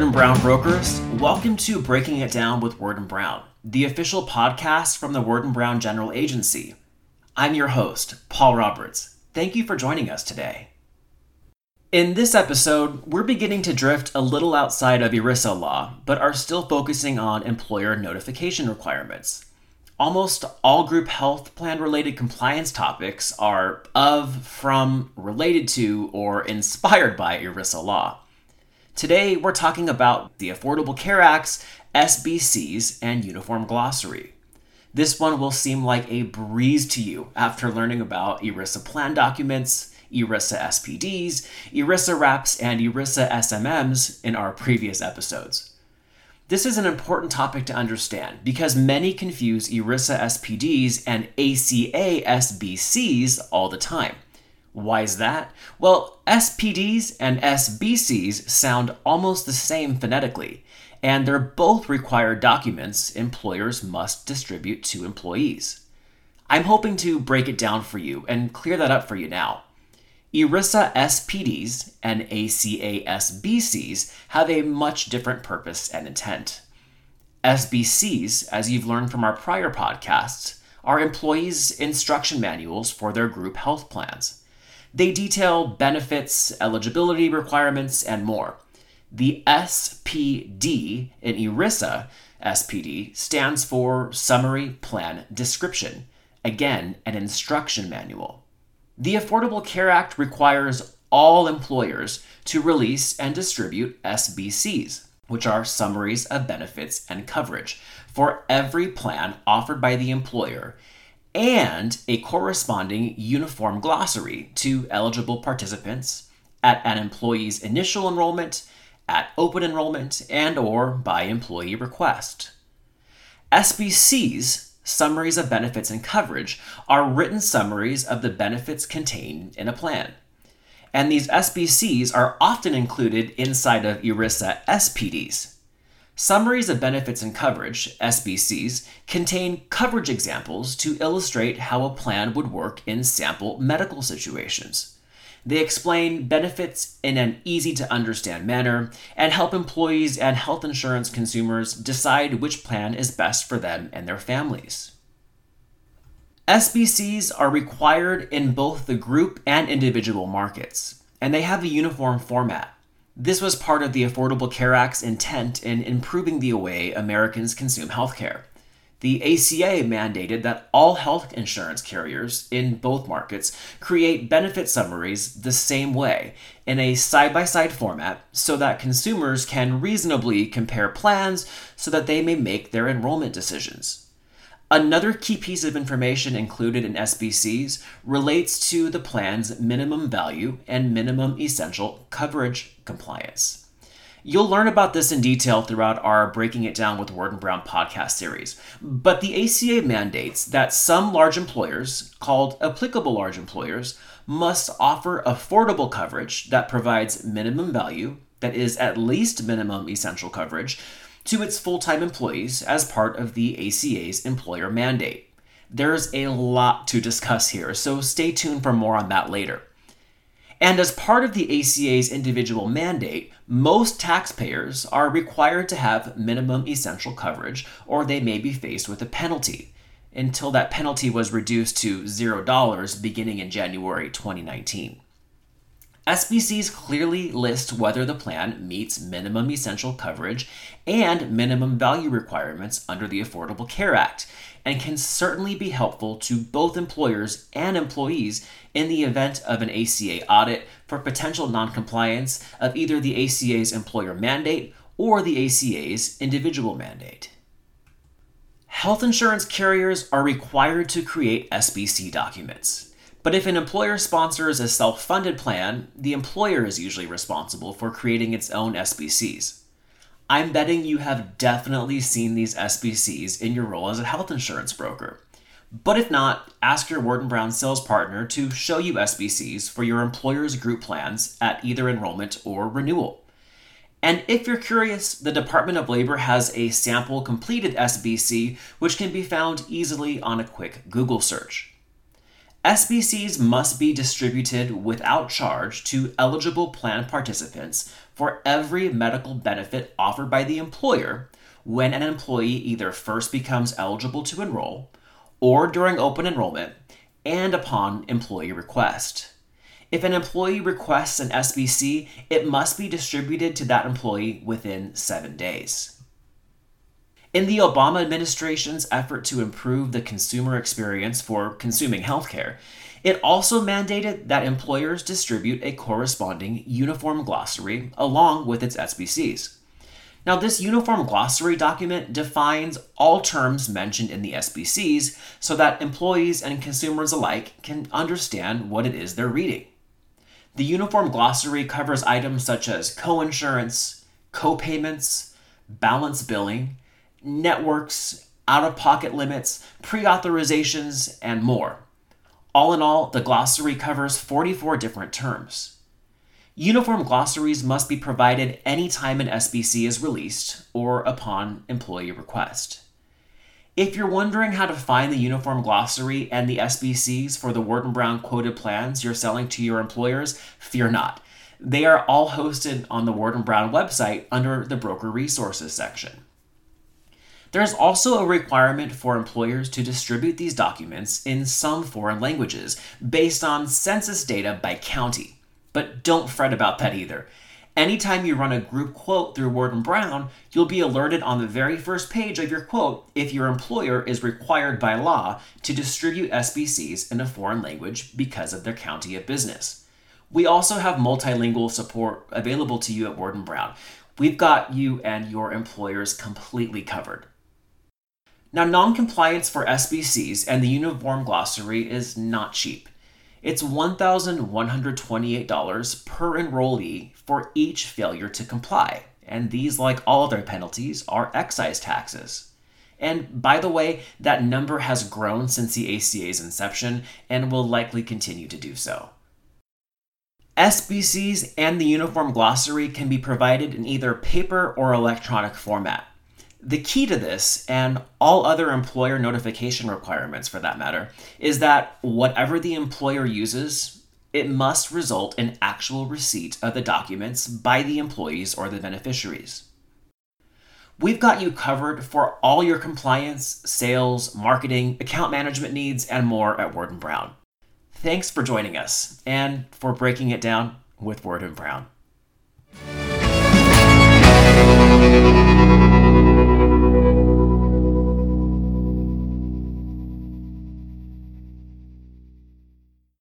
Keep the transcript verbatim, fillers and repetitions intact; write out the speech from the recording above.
Word and Brown brokers, welcome to Breaking It Down with Word and Brown, the official podcast from the Word and Brown General Agency. I'm your host, Paul Roberts. Thank you for joining us today. In this episode, we're beginning to drift a little outside of ERISA law, but are still focusing on employer notification requirements. Almost all group health plan-related compliance topics are of, from, related to, or inspired by ERISA law. Today, we're talking about the Affordable Care Act's S B Cs and Uniform Glossary. This one will seem like a breeze to you after learning about ERISA plan documents, ERISA S P Ds, ERISA R A Ps, and ERISA S M Ms in our previous episodes. This is an important topic to understand because many confuse ERISA S P Ds and A C A S B Cs all the time. Why is that? Well, S P Ds and S B Cs sound almost the same phonetically, and they're both required documents employers must distribute to employees. I'm hoping to break it down for you and clear that up for you now. ERISA S P Ds and A C A S B Cs have a much different purpose and intent. S B Cs, as you've learned from our prior podcasts, are employees' instruction manuals for their group health plans. They detail benefits, eligibility requirements, and more. The S P D in ERISA S P D stands for Summary Plan Description, again, an instruction manual. The Affordable Care Act requires all employers to release and distribute S B Cs, which are summaries of benefits and coverage, for every plan offered by the employer, and a corresponding uniform glossary to eligible participants at an employee's initial enrollment, at open enrollment, and or by employee request. S B Cs, summaries of benefits and coverage, are written summaries of the benefits contained in a plan. And these S B Cs are often included inside of ERISA S P Ds. Summaries of benefits and coverage, S B Cs, contain coverage examples to illustrate how a plan would work in sample medical situations. They explain benefits in an easy-to-understand manner and help employees and health insurance consumers decide which plan is best for them and their families. S B Cs are required in both the group and individual markets, and they have a uniform format. This was part of the Affordable Care Act's intent in improving the way Americans consume healthcare. The A C A mandated that all health insurance carriers in both markets create benefit summaries the same way, in a side-by-side format, so that consumers can reasonably compare plans so that they may make their enrollment decisions. Another key piece of information included in S B Cs relates to the plan's minimum value and minimum essential coverage compliance. You'll learn about this in detail throughout our Breaking It Down with Word and Brown podcast series, but the A C A mandates that some large employers, called applicable large employers, must offer affordable coverage that provides minimum value, that is at least minimum essential coverage, to its full-time employees as part of the A C A's employer mandate. There's a lot to discuss here, so stay tuned for more on that later. And as part of the A C A's individual mandate, most taxpayers are required to have minimum essential coverage, or they may be faced with a penalty, until that penalty was reduced to zero dollars beginning in January twenty nineteen. S B Cs clearly list whether the plan meets minimum essential coverage and minimum value requirements under the Affordable Care Act, and can certainly be helpful to both employers and employees in the event of an A C A audit for potential noncompliance of either the A C A's employer mandate or the A C A's individual mandate. Health insurance carriers are required to create S B C documents. But if an employer sponsors a self-funded plan, the employer is usually responsible for creating its own S B Cs. I'm betting you have definitely seen these S B Cs in your role as a health insurance broker. But if not, ask your Word and Brown sales partner to show you S B Cs for your employer's group plans at either enrollment or renewal. And if you're curious, the Department of Labor has a sample completed S B C which can be found easily on a quick Google search. S B Cs must be distributed without charge to eligible plan participants for every medical benefit offered by the employer when an employee either first becomes eligible to enroll or during open enrollment and upon employee request. If an employee requests an S B C, it must be distributed to that employee within seven days. In the Obama administration's effort to improve the consumer experience for consuming healthcare, it also mandated that employers distribute a corresponding uniform glossary along with its S B Cs. Now, this uniform glossary document defines all terms mentioned in the S B Cs so that employees and consumers alike can understand what it is they're reading. The uniform glossary covers items such as coinsurance, copayments, balance billing, networks, out-of-pocket limits, pre-authorizations, and more. All in all, the glossary covers forty-four different terms. Uniform glossaries must be provided anytime an S B C is released or upon employee request. If you're wondering how to find the uniform glossary and the S B Cs for the Word and Brown quoted plans you're selling to your employers, fear not. They are all hosted on the Word and Brown website under the Broker Resources section. There's also a requirement for employers to distribute these documents in some foreign languages based on census data by county. But don't fret about that either. Anytime you run a group quote through Word and Brown, you'll be alerted on the very first page of your quote if your employer is required by law to distribute S B Cs in a foreign language because of their county of business. We also have multilingual support available to you at Word and Brown. We've got you and your employers completely covered. Now, noncompliance for S B Cs and the Uniform Glossary is not cheap. It's one thousand one hundred twenty-eight dollars per enrollee for each failure to comply, and these, like all other penalties, are excise taxes. And by the way, that number has grown since the A C A's inception and will likely continue to do so. S B Cs and the Uniform Glossary can be provided in either paper or electronic format. The key to this, and all other employer notification requirements for that matter, is that whatever the employer uses, it must result in actual receipt of the documents by the employees or the beneficiaries. We've got you covered for all your compliance, sales, marketing, account management needs, and more at Word and Brown. Thanks for joining us and for breaking it down with Word and Brown.